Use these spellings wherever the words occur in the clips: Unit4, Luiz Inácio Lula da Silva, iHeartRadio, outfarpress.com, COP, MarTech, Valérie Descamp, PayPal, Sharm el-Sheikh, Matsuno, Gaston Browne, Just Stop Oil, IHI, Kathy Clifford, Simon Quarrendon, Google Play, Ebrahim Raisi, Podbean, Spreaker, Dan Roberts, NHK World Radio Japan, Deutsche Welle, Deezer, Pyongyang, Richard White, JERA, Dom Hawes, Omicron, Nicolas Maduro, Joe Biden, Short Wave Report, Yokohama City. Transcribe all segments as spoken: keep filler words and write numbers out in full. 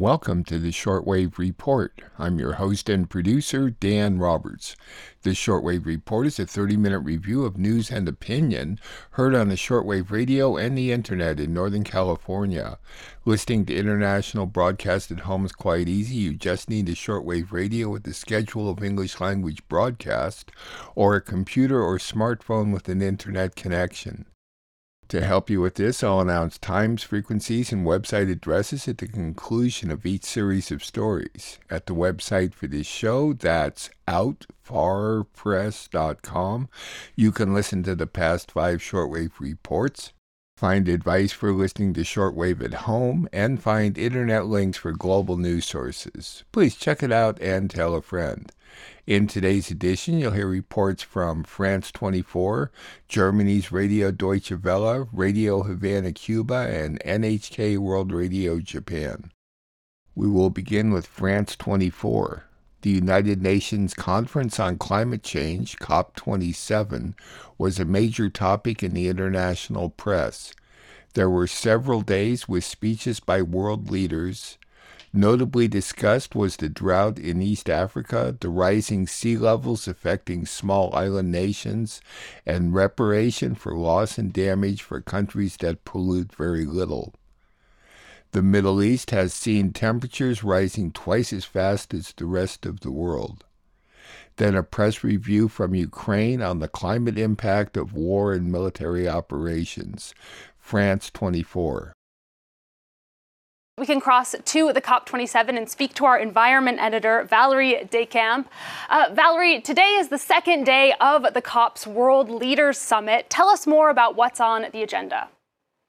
Welcome to the Short Wave Report. I'm your host and producer, Dan Roberts. The Short Wave Report is a thirty-minute review of news and opinion heard on the shortwave radio and the internet in Northern California. Listening to international broadcast at home is quite easy. You just need a shortwave radio with a schedule of English-language broadcast or a computer or smartphone with an internet connection. To help you with this, I'll announce times, frequencies, and website addresses at the conclusion of each series of stories. At the website for this show, that's out far press dot com, you can listen to the past five shortwave reports, find advice for listening to shortwave at home, and find internet links for global news sources. Please check it out and tell a friend. In today's edition, you'll hear reports from France twenty-four, Germany's Radio Deutsche Welle, Radio Havana Cuba, and N H K World Radio Japan. We will begin with France twenty-four. The United Nations Conference on Climate Change, COP twenty-seven, was a major topic in the international press. There were several days with speeches by world leaders. Notably discussed was the drought in East Africa, the rising sea levels affecting small island nations, and reparation for loss and damage for countries that pollute very little. The Middle East has seen temperatures rising twice as fast as the rest of the world. Then a press review from Ukraine on the climate impact of war and military operations. France twenty-four. We can cross to the COP twenty-seven and speak to our environment editor, Valérie Descamp. Uh, Valérie, today is the second day of the COP's World Leaders Summit. Tell us more about what's on the agenda.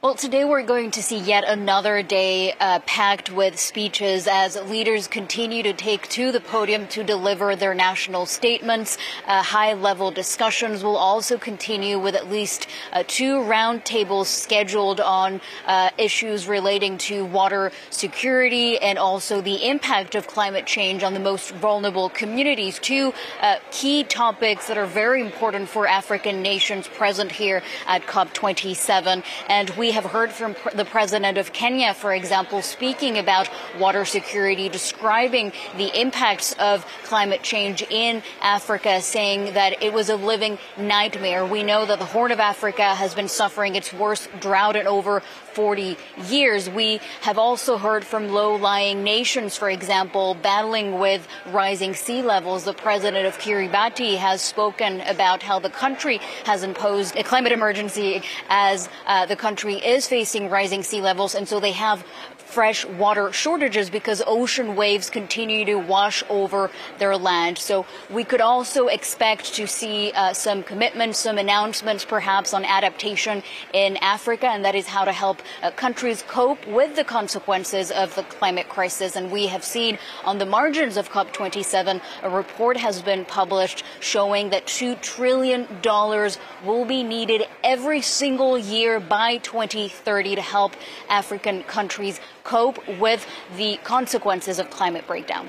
Well, today we're going to see yet another day uh, packed with speeches as leaders continue to take to the podium to deliver their national statements. Uh, high-level discussions will also continue with at least uh, two roundtables scheduled on uh, issues relating to water security and also the impact of climate change on the most vulnerable communities. Two uh, key topics that are very important for African nations present here at COP twenty-seven. And we We have heard from the president of Kenya, for example, speaking about water security, describing the impacts of climate change in Africa, saying that it was a living nightmare. We know that the Horn of Africa has been suffering its worst drought in over forty years. We have also heard from low-lying nations, for example, battling with rising sea levels. The president of Kiribati has spoken about how the country has imposed a climate emergency as uh, the country is facing rising sea levels, and so they have fresh water shortages because ocean waves continue to wash over their land. So we could also expect to see uh, some commitments, some announcements perhaps on adaptation in Africa, and that is how to help uh, countries cope with the consequences of the climate crisis. And we have seen on the margins of COP twenty-seven, a report has been published showing that two trillion dollars will be needed every single year by twenty thirty to help African countries cope with the consequences of climate breakdown.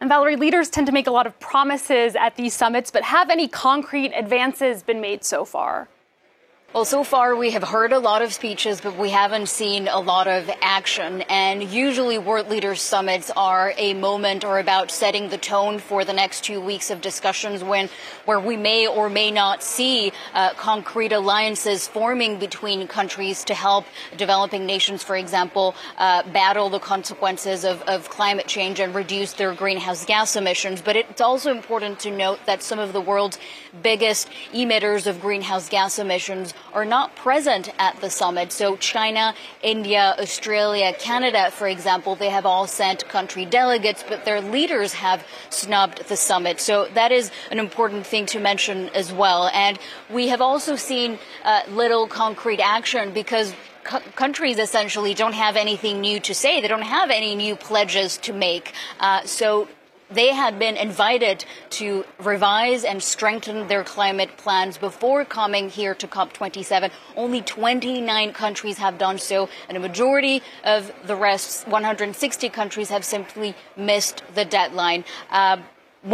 And Valérie, leaders tend to make a lot of promises at these summits, but have any concrete advances been made so far? Well, so far we have heard a lot of speeches, but we haven't seen a lot of action. And usually world leaders summits are a moment or about setting the tone for the next two weeks of discussions when where we may or may not see uh, concrete alliances forming between countries to help developing nations, for example, uh, battle the consequences of, of climate change and reduce their greenhouse gas emissions. But it's also important to note that some of the world's biggest emitters of greenhouse gas emissions are not present at the summit. So China, India, Australia, Canada, for example, they have all sent country delegates, but their leaders have snubbed the summit. So that is an important thing to mention as well. And we have also seen uh, little concrete action because countries essentially don't have anything new to say. They don't have any new pledges to make. Uh, so They had been invited to revise and strengthen their climate plans before coming here to COP twenty-seven. Only twenty-nine countries have done so, and a majority of the rest, one hundred sixty countries, have simply missed the deadline. Uh,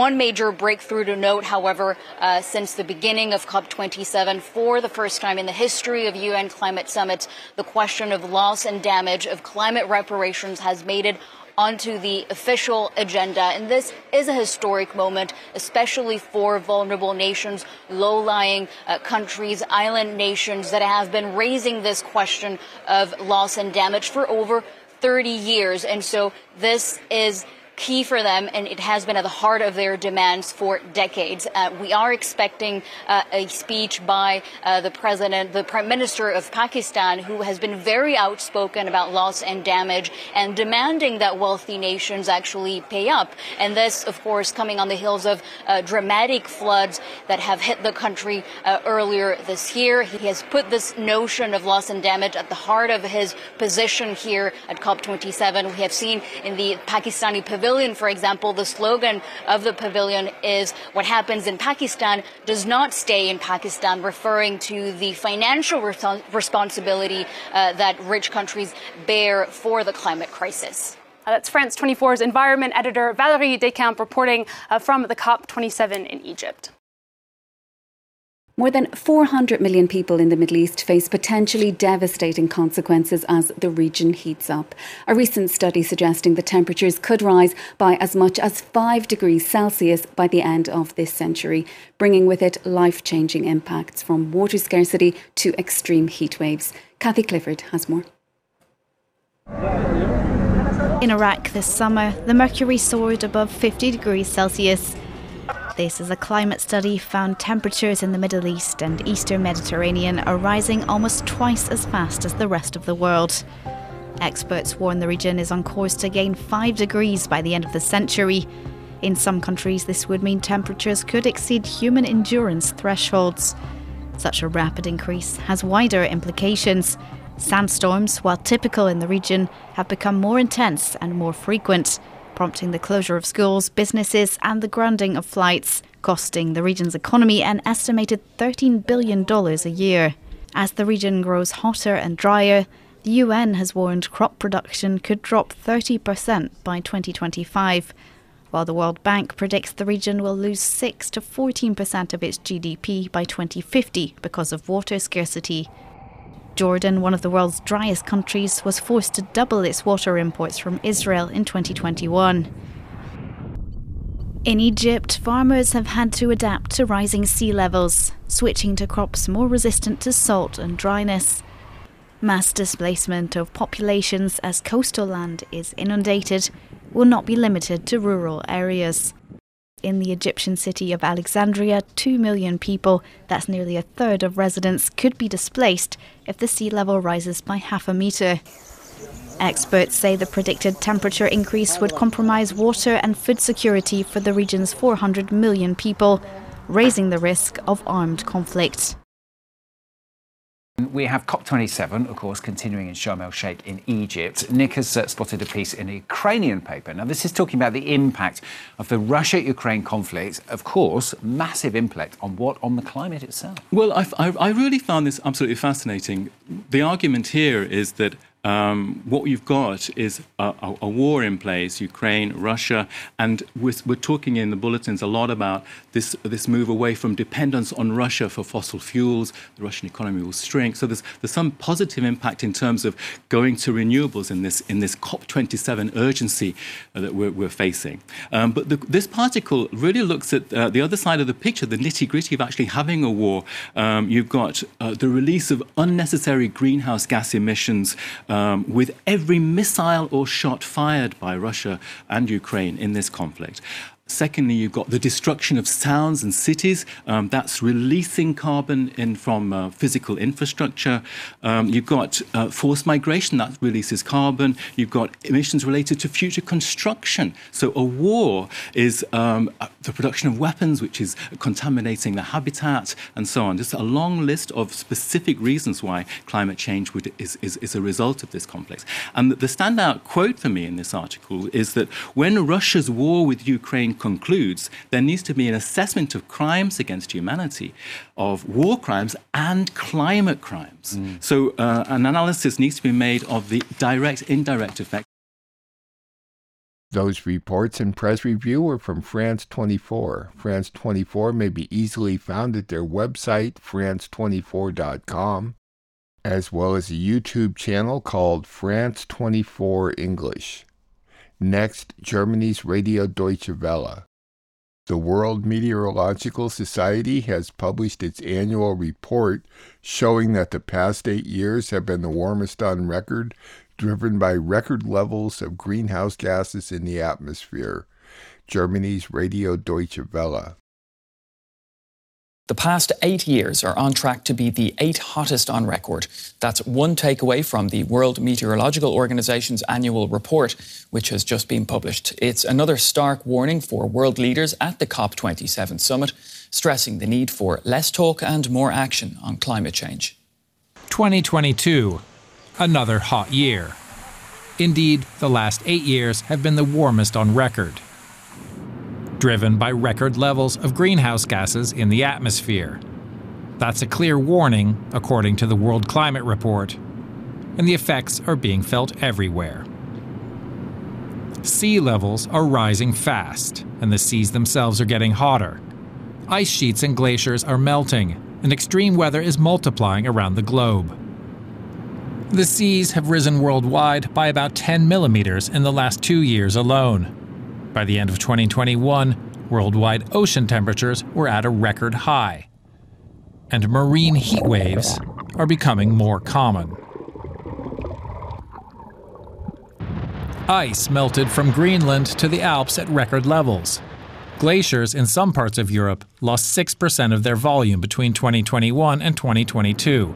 One major breakthrough to note, however, uh, since the beginning of COP twenty-seven, for the first time in the history of U N climate summits, the question of loss and damage of climate reparations has made it onto the official agenda. And this is a historic moment, especially for vulnerable nations, low-lying uh, countries, island nations that have been raising this question of loss and damage for over thirty years. And so this is key for them, and it has been at the heart of their demands for decades. Uh, we are expecting uh, a speech by uh, the president, the prime minister of Pakistan, who has been very outspoken about loss and damage and demanding that wealthy nations actually pay up. And this, of course, coming on the heels of uh, dramatic floods that have hit the country uh, earlier this year. He has put this notion of loss and damage at the heart of his position here at COP twenty-seven. We have seen in the Pakistani pavilion Pavilion, for example, the slogan of the pavilion is "What happens in Pakistan does not stay in Pakistan," referring to the financial re- responsibility uh, that rich countries bear for the climate crisis. That's France twenty-four's environment editor Valérie Descamp reporting uh, from the COP twenty-seven in Egypt. More than four hundred million people in the Middle East face potentially devastating consequences as the region heats up. A recent study suggesting the temperatures could rise by as much as five degrees Celsius by the end of this century, bringing with it life-changing impacts from water scarcity to extreme heat waves. Kathy Clifford has more. In Iraq this summer, the mercury soared above fifty degrees Celsius. This is a climate study found temperatures in the Middle East and Eastern Mediterranean are rising almost twice as fast as the rest of the world. Experts warn the region is on course to gain five degrees by the end of the century. In some countries, this would mean temperatures could exceed human endurance thresholds. Such a rapid increase has wider implications. Sandstorms, while typical in the region, have become more intense and more frequent, prompting the closure of schools, businesses and the grounding of flights, costing the region's economy an estimated thirteen billion dollars a year. As the region grows hotter and drier, the U N has warned crop production could drop thirty percent by twenty twenty-five, while the World Bank predicts the region will lose six to fourteen percent of its G D P by twenty fifty because of water scarcity. Jordan, one of the world's driest countries, was forced to double its water imports from Israel in twenty twenty-one. In Egypt, farmers have had to adapt to rising sea levels, switching to crops more resistant to salt and dryness. Mass displacement of populations as coastal land is inundated will not be limited to rural areas. In the Egyptian city of Alexandria, two million people, that's nearly a third of residents, could be displaced if the sea level rises by half a metre. Experts say the predicted temperature increase would compromise water and food security for the region's four hundred million people, raising the risk of armed conflict. We have COP twenty-seven, of course, continuing in Sharm el-Sheikh in Egypt. Nick has uh, spotted a piece in a Ukrainian paper. Now, this is talking about the impact of the Russia-Ukraine conflict. Of course, massive impact on what? On the climate itself. Well, I, I, I really found this absolutely fascinating. The argument here is that Um, what you've got is a, a, a war in place, Ukraine, Russia, and we're, we're talking in the bulletins a lot about this, this move away from dependence on Russia for fossil fuels. The Russian economy will shrink. So there's, there's some positive impact in terms of going to renewables in this, in this COP twenty-seven urgency uh, that we're, we're facing. Um, but the, this particle really looks at uh, the other side of the picture, the nitty-gritty of actually having a war. Um, you've got uh, the release of unnecessary greenhouse gas emissions uh, Um, with every missile or shot fired by Russia and Ukraine in this conflict. Secondly, you've got the destruction of towns and cities. Um, that's releasing carbon in from uh, physical infrastructure. Um, you've got uh, forced migration that releases carbon. You've got emissions related to future construction. So a war is um, the production of weapons, which is contaminating the habitat and so on. Just a long list of specific reasons why climate change would, is, is, is a result of this conflict. And the standout quote for me in this article is that when Russia's war with Ukraine concludes, there needs to be an assessment of crimes against humanity, of war crimes and climate crimes. Mm. So uh, an analysis needs to be made of the direct, indirect effect. Those reports and press review were from France twenty-four. France twenty-four may be easily found at their website, france twenty-four dot com, as well as a YouTube channel called France twenty-four English. Next, Germany's Radio Deutsche Welle. The World Meteorological Society has published its annual report showing that the past eight years have been the warmest on record, driven by record levels of greenhouse gases in the atmosphere. Germany's Radio Deutsche Welle. The past eight years are on track to be the eight hottest on record. That's one takeaway from the World Meteorological Organization's annual report, which has just been published. It's another stark warning for world leaders at the C O P twenty-seven summit, stressing the need for less talk and more action on climate change. twenty twenty-two, another hot year. Indeed, the last eight years have been the warmest on record, driven by record levels of greenhouse gases in the atmosphere. That's a clear warning, according to the World Climate Report, and the effects are being felt everywhere. Sea levels are rising fast, and the seas themselves are getting hotter. Ice sheets and glaciers are melting, and extreme weather is multiplying around the globe. The seas have risen worldwide by about ten millimeters in the last two years alone. By the end of twenty twenty-one, worldwide ocean temperatures were at a record high, and marine heat waves are becoming more common. Ice melted from Greenland to the Alps at record levels. Glaciers in some parts of Europe lost six percent of their volume between twenty twenty-one and twenty twenty-two,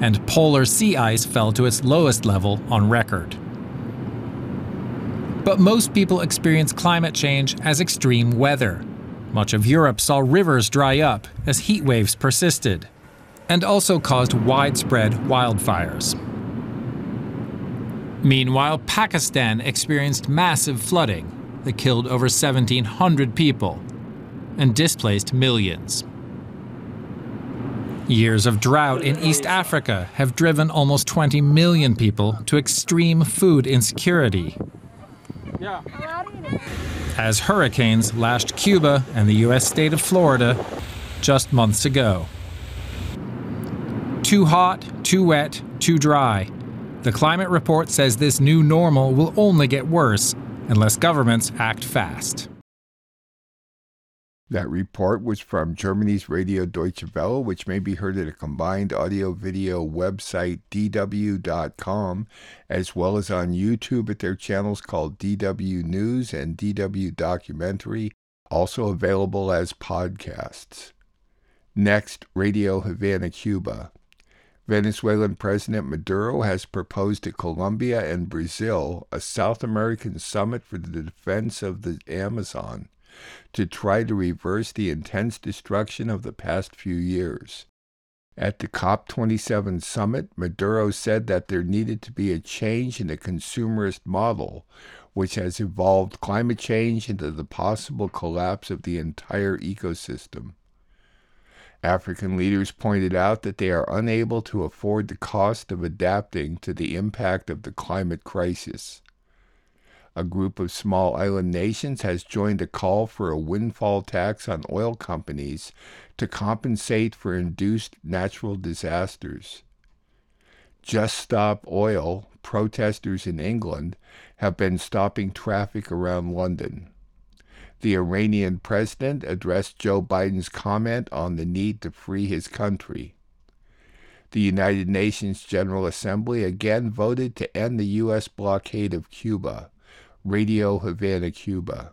and polar sea ice fell to its lowest level on record. But most people experience climate change as extreme weather. Much of Europe saw rivers dry up as heat waves persisted, and also caused widespread wildfires. Meanwhile, Pakistan experienced massive flooding that killed over seventeen hundred people and displaced millions. Years of drought in East Africa have driven almost twenty million people to extreme food insecurity, as hurricanes lashed Cuba and the U S state of Florida just months ago. Too hot, too wet, too dry. The climate report says this new normal will only get worse unless governments act fast. That report was from Germany's Radio Deutsche Welle, which may be heard at a combined audio-video website, d w dot com, as well as on YouTube at their channels called D W News and D W Documentary, also available as podcasts. Next, Radio Havana Cuba. Venezuelan President Maduro has proposed to Colombia and Brazil a South American summit for the defense of the Amazon, to try to reverse the intense destruction of the past few years. At the C O P twenty-seven summit, Maduro said that there needed to be a change in the consumerist model, which has evolved climate change into the possible collapse of the entire ecosystem. African leaders pointed out that they are unable to afford the cost of adapting to the impact of the climate crisis. A group of small island nations has joined a call for a windfall tax on oil companies to compensate for induced natural disasters. Just Stop Oil protesters in England have been stopping traffic around London. The Iranian president addressed Joe Biden's comment on the need to free his country. The United Nations General Assembly again voted to end the U S blockade of Cuba. Radio Havana, Cuba.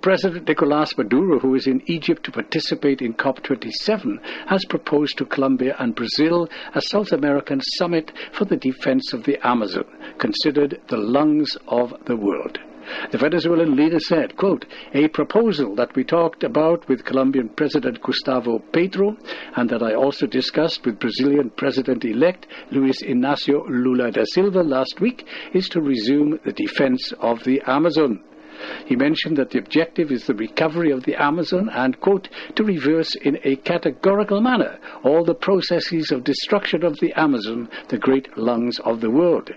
President Nicolas Maduro, who is in Egypt to participate in C O P twenty-seven, has proposed to Colombia and Brazil a South American summit for the defense of the Amazon, considered the lungs of the world. The Venezuelan leader said, quote, "A proposal that we talked about with Colombian President Gustavo Petro and that I also discussed with Brazilian President-elect Luiz Inácio Lula da Silva last week is to resume the defense of the Amazon." He mentioned that the objective is the recovery of the Amazon and, quote, "to reverse in a categorical manner all the processes of destruction of the Amazon, the great lungs of the world."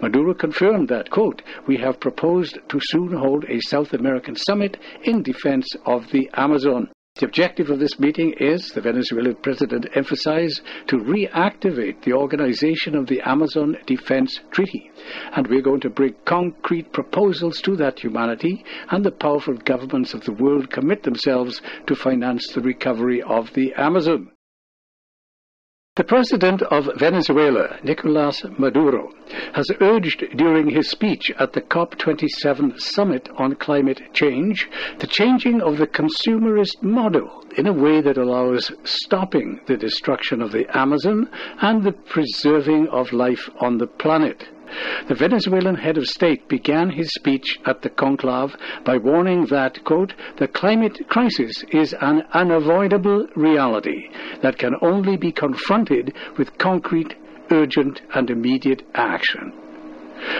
Maduro confirmed that, quote, "We have proposed to soon hold a South American summit in defense of the Amazon." The objective of this meeting is, the Venezuelan president emphasized, to reactivate the organization of the Amazon Defense Treaty. And we're going to bring concrete proposals to that humanity, and the powerful governments of the world commit themselves to finance the recovery of the Amazon. The president of Venezuela, Nicolas Maduro, has urged during his speech at the C O P twenty-seven summit on climate change the changing of the consumerist model in a way that allows stopping the destruction of the Amazon and the preserving of life on the planet. The Venezuelan head of state began his speech at the conclave by warning that, quote, the climate crisis is an unavoidable reality that can only be confronted with concrete, urgent, and immediate action.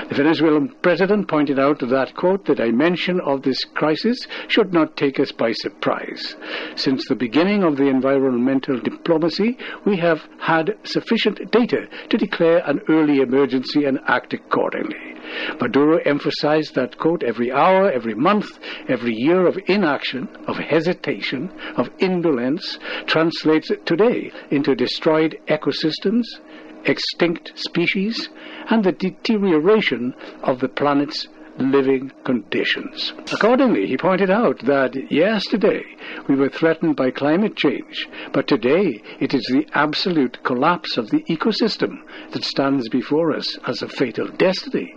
The Venezuelan president pointed out that, quote, the dimension of this crisis should not take us by surprise. Since the beginning of the environmental diplomacy, we have had sufficient data to declare an early emergency and act accordingly. Maduro emphasized that, quote, every hour, every month, every year of inaction, of hesitation, of indolence translates today into destroyed ecosystems, extinct species, and the deterioration of the planet's living conditions. Accordingly, he pointed out that yesterday we were threatened by climate change, but today it is the absolute collapse of the ecosystem that stands before us as a fatal destiny.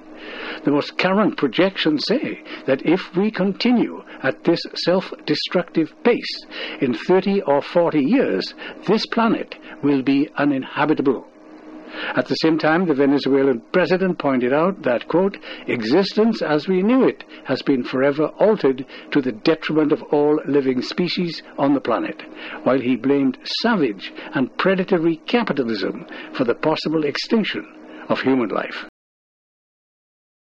The most current projections say that if we continue at this self-destructive pace, in thirty or forty years, this planet will be uninhabitable. At the same time, the Venezuelan president pointed out that, quote, existence as we knew it has been forever altered to the detriment of all living species on the planet, while he blamed savage and predatory capitalism for the possible extinction of human life.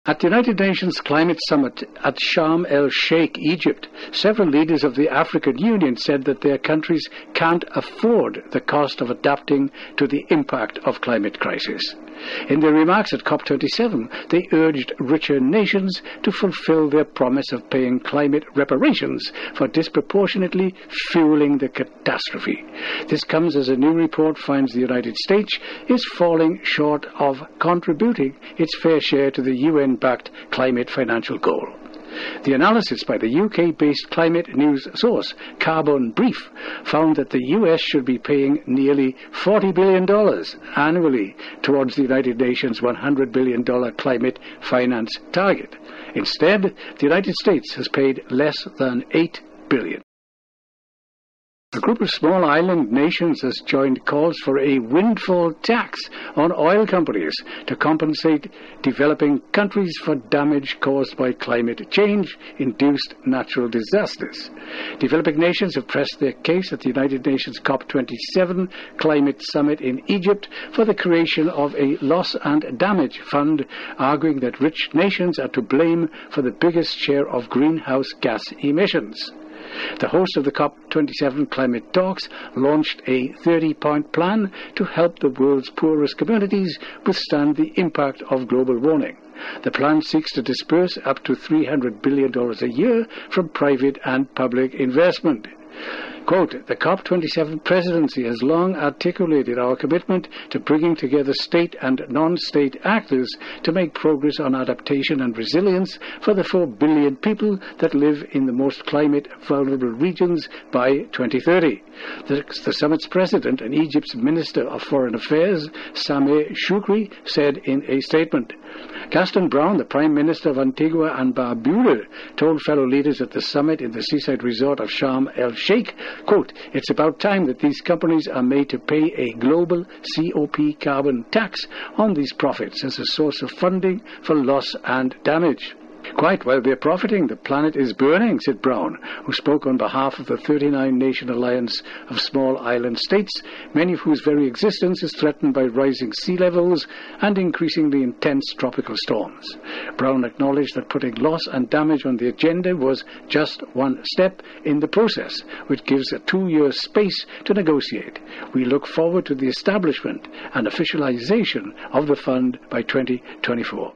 At the United Nations Climate Summit at Sharm el-Sheikh, Egypt, several leaders of the African Union said that their countries can't afford the cost of adapting to the impact of climate crisis. In their remarks at C O P twenty-seven, they urged richer nations to fulfill their promise of paying climate reparations for disproportionately fueling the catastrophe. This comes as a new report finds the United States is falling short of contributing its fair share to the U N-backed climate financial goal. The analysis by the U K-based climate news source, Carbon Brief, found that the U S should be paying nearly forty billion dollars annually towards the United Nations' one hundred billion dollars climate finance target. Instead, the United States has paid less than eight billion dollars. A group of small island nations has joined calls for a windfall tax on oil companies to compensate developing countries for damage caused by climate change-induced natural disasters. Developing nations have pressed their case at the United Nations C O P twenty-seven Climate Summit in Egypt for the creation of a loss and damage fund, arguing that rich nations are to blame for the biggest share of greenhouse gas emissions. The host of the C O P twenty-seven climate talks launched a thirty-point plan to help the world's poorest communities withstand the impact of global warming. The plan seeks to disperse up to three hundred billion dollars a year from private and public investment. Quote, the C O P twenty-seven presidency has long articulated our commitment to bringing together state and non-state actors to make progress on adaptation and resilience for the four billion people that live in the most climate-vulnerable regions by twenty thirty. The, the summit's president and Egypt's Minister of Foreign Affairs, Sameh Shoukry, said in a statement. Gaston Browne, the Prime Minister of Antigua and Barbuda, told fellow leaders at the summit in the seaside resort of Sharm el-Sheikh, quote, it's about time that these companies are made to pay a global C O P carbon tax on these profits as a source of funding for loss and damage. Quite while they're profiting, the planet is burning, said Brown, who spoke on behalf of the thirty-nine nation alliance of small island states, many of whose very existence is threatened by rising sea levels and increasingly intense tropical storms. Brown acknowledged that putting loss and damage on the agenda was just one step in the process, which gives a two-year space to negotiate. We look forward to the establishment and officialization of the fund by twenty twenty-four.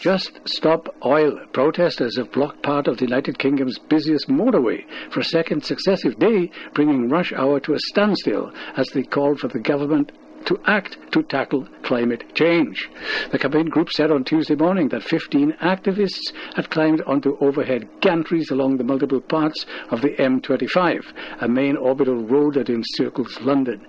Just Stop Oil protesters have blocked part of the United Kingdom's busiest motorway for a second successive day, bringing rush hour to a standstill as they called for the government to act to tackle climate change. The campaign group said on Tuesday morning that fifteen activists had climbed onto overhead gantries along the multiple parts of the M twenty-five, a main orbital road that encircles London.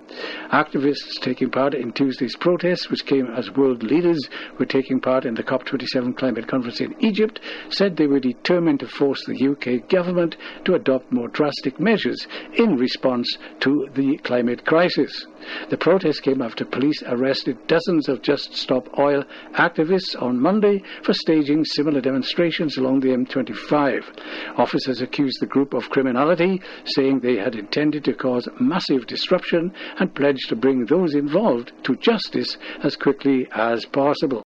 Activists taking part in Tuesday's protests, which came as world leaders were taking part in the COP twenty-seven climate conference in Egypt, said they were determined to force the U K government to adopt more drastic measures in response to the climate crisis. The protest came after police arrested dozens of Just Stop Oil activists on Monday for staging similar demonstrations along the M twenty-five. Officers accused the group of criminality, saying they had intended to cause massive disruption and pledged to bring those involved to justice as quickly as possible.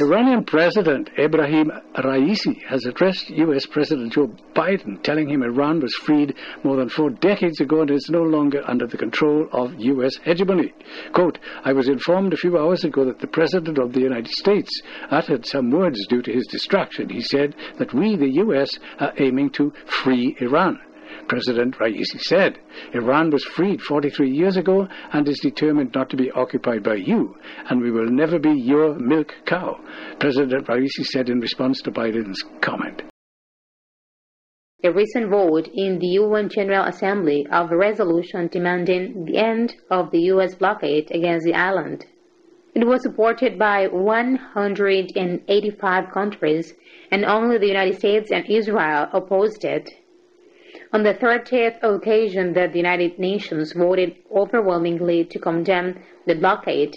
Iranian President Ebrahim Raisi has addressed U S President Joe Biden, telling him Iran was freed more than four decades ago and is no longer under the control of U S hegemony. Quote, "I was informed a few hours ago that the President of the United States uttered some words due to his distraction. He said that we, the U S, are aiming to free Iran." President Raisi said, "Iran was freed forty-three years ago and is determined not to be occupied by you, and we will never be your milk cow," President Raisi said in response to Biden's comment. A recent vote in the U N General Assembly of a resolution demanding the end of the U S blockade against the island. It was supported by one hundred eighty-five countries, and only the United States and Israel opposed it. On the thirtieth occasion that the United Nations voted overwhelmingly to condemn the blockade.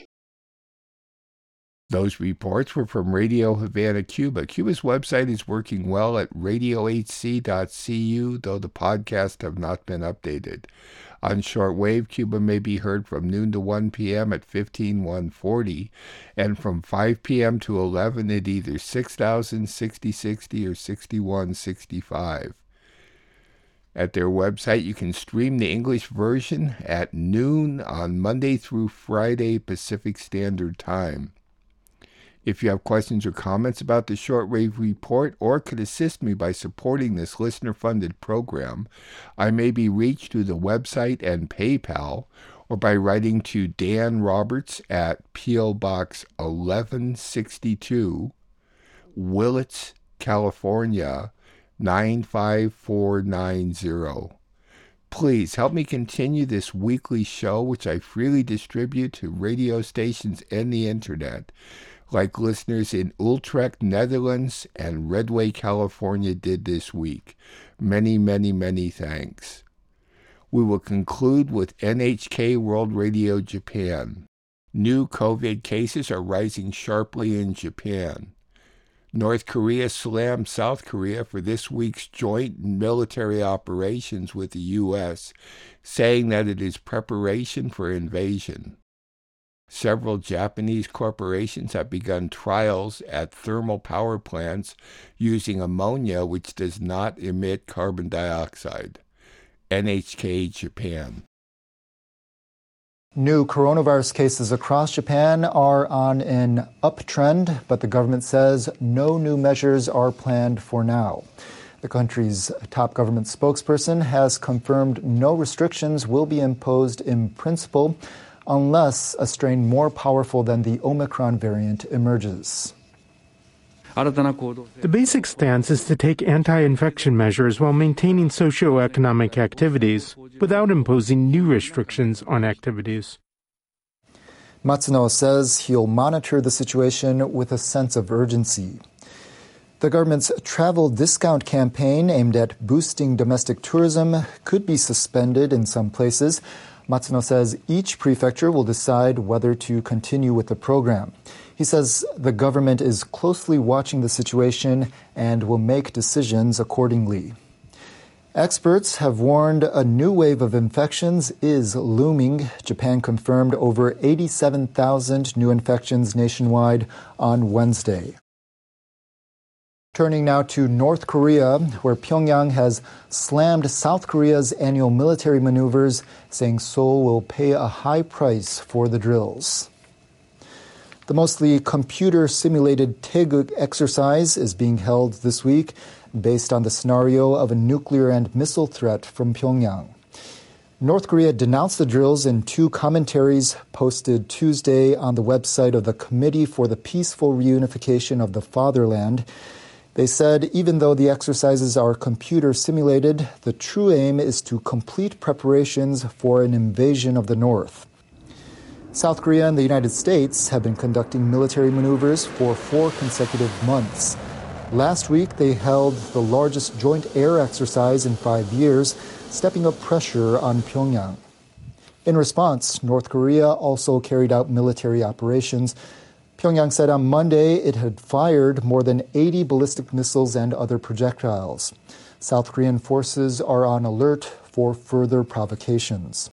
Those reports were from Radio Havana Cuba. Cuba's website is working well at radio h c dot c u, though the podcasts have not been updated. On shortwave, Cuba may be heard from noon to one p.m. at fifteen one forty, and from five p.m. to eleven at either six thousand sixty sixty or sixty-one sixty-five. At their website, you can stream the English version at noon on Monday through Friday Pacific Standard Time. If you have questions or comments about the Shortwave Report or could assist me by supporting this listener-funded program, I may be reached through the website and PayPal or by writing to Dan Roberts at P O. Box eleven sixty-two, Willits, California, nine five four nine zero. Please help me continue this weekly show, which I freely distribute to radio stations and the internet, like listeners in Utrecht, Netherlands, and Redway, California did this week. Many, many, many thanks. We will conclude with N H K World Radio Japan. New COVID cases are rising sharply in Japan. North Korea slammed South Korea for this week's joint military operations with the U S, saying that it is preparation for invasion. Several Japanese corporations have begun trials at thermal power plants using ammonia, which does not emit carbon dioxide. N H K Japan. New coronavirus cases across Japan are on an uptrend, but the government says no new measures are planned for now. The country's top government spokesperson has confirmed no restrictions will be imposed in principle unless a strain more powerful than the Omicron variant emerges. The basic stance is to take anti-infection measures while maintaining socio-economic activities without imposing new restrictions on activities. Matsuno says he'll monitor the situation with a sense of urgency. The government's travel discount campaign aimed at boosting domestic tourism could be suspended in some places. Matsuno says each prefecture will decide whether to continue with the program. He says the government is closely watching the situation and will make decisions accordingly. Experts have warned a new wave of infections is looming. Japan confirmed over eighty-seven thousand new infections nationwide on Wednesday. Turning now to North Korea, where Pyongyang has slammed South Korea's annual military maneuvers, saying Seoul will pay a high price for the drills. The mostly computer-simulated Taeguk exercise is being held this week based on the scenario of a nuclear and missile threat from Pyongyang. North Korea denounced the drills in two commentaries posted Tuesday on the website of the Committee for the Peaceful Reunification of the Fatherland. They said even though the exercises are computer-simulated, the true aim is to complete preparations for an invasion of the North. South Korea and the United States have been conducting military maneuvers for four consecutive months. Last week, they held the largest joint air exercise in five years, stepping up pressure on Pyongyang. In response, North Korea also carried out military operations. Pyongyang said on Monday it had fired more than eighty ballistic missiles and other projectiles. South Korean forces are on alert for further provocations.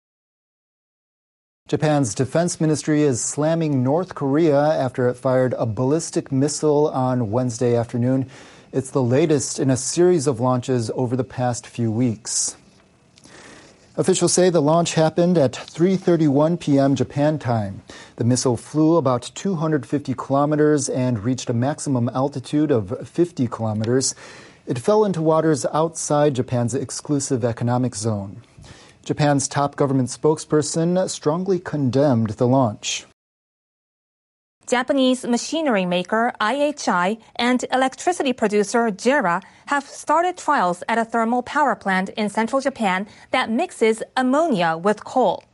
Japan's defense ministry is slamming North Korea after it fired a ballistic missile on Wednesday afternoon. It's the latest in a series of launches over the past few weeks. Officials say the launch happened at three thirty-one p.m. Japan time. The missile flew about two hundred fifty kilometers and reached a maximum altitude of fifty kilometers. It fell into waters outside Japan's exclusive economic zone. Japan's top government spokesperson strongly condemned the launch. Japanese machinery maker I H I and electricity producer JERA have started trials at a thermal power plant in central Japan that mixes ammonia with coal.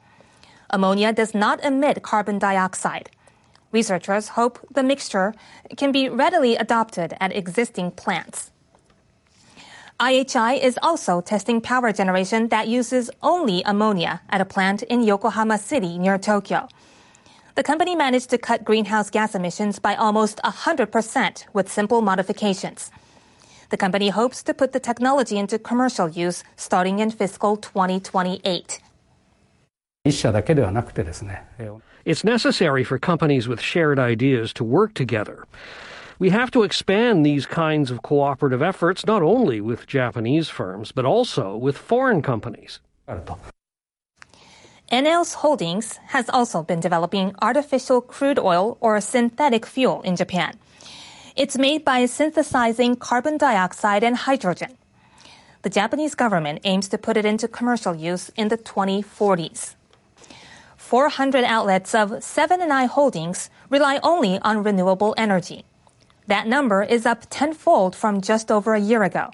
Ammonia does not emit carbon dioxide. Researchers hope the mixture can be readily adopted at existing plants. I H I is also testing power generation that uses only ammonia at a plant in Yokohama City near Tokyo. The company managed to cut greenhouse gas emissions by almost one hundred percent with simple modifications. The company hopes to put the technology into commercial use starting in fiscal twenty twenty-eight. It's necessary for companies with shared ideas to work together. We have to expand these kinds of cooperative efforts not only with Japanese firms, but also with foreign companies. Enel's Holdings has also been developing artificial crude oil or synthetic fuel in Japan. It's made by synthesizing carbon dioxide and hydrogen. The Japanese government aims to put it into commercial use in the twenty forties. four hundred outlets of Seven and I Holdings rely only on renewable energy. That number is up tenfold from just over a year ago.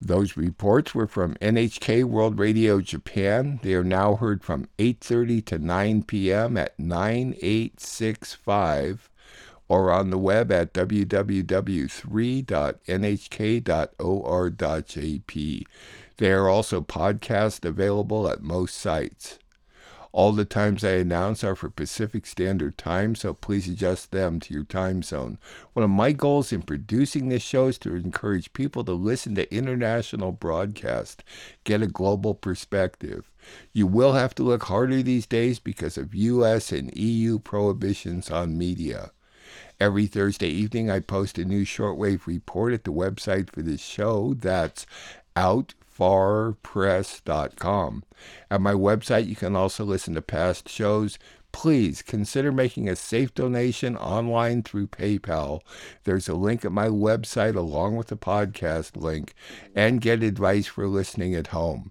Those reports were from N H K World Radio Japan. They are now heard from eight thirty to nine p.m. at ninety-eight sixty-five or on the web at w w w dot n h k dot o r dot j p. They are also podcasts available at most sites. All the times I announce are for Pacific Standard Time, so please adjust them to your time zone. One of my goals in producing this show is to encourage people to listen to international broadcasts, get a global perspective. You will have to look harder these days because of U S and E U prohibitions on media. Every Thursday evening, I post a new shortwave report at the website for this show. That's out. out far press dot com. At my website, you can also listen to past shows. Please consider making a safe donation online through PayPal. There's a link at my website along with the podcast link, and get advice for listening at home.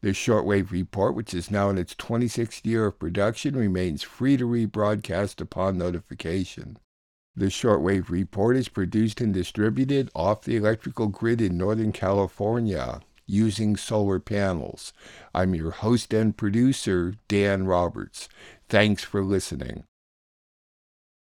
The Shortwave Report, which is now in its twenty-sixth year of production, remains free to rebroadcast upon notification. The Shortwave Report is produced and distributed off the electrical grid in Northern California, using solar panels. I'm your host and producer, Dan Roberts. Thanks for listening.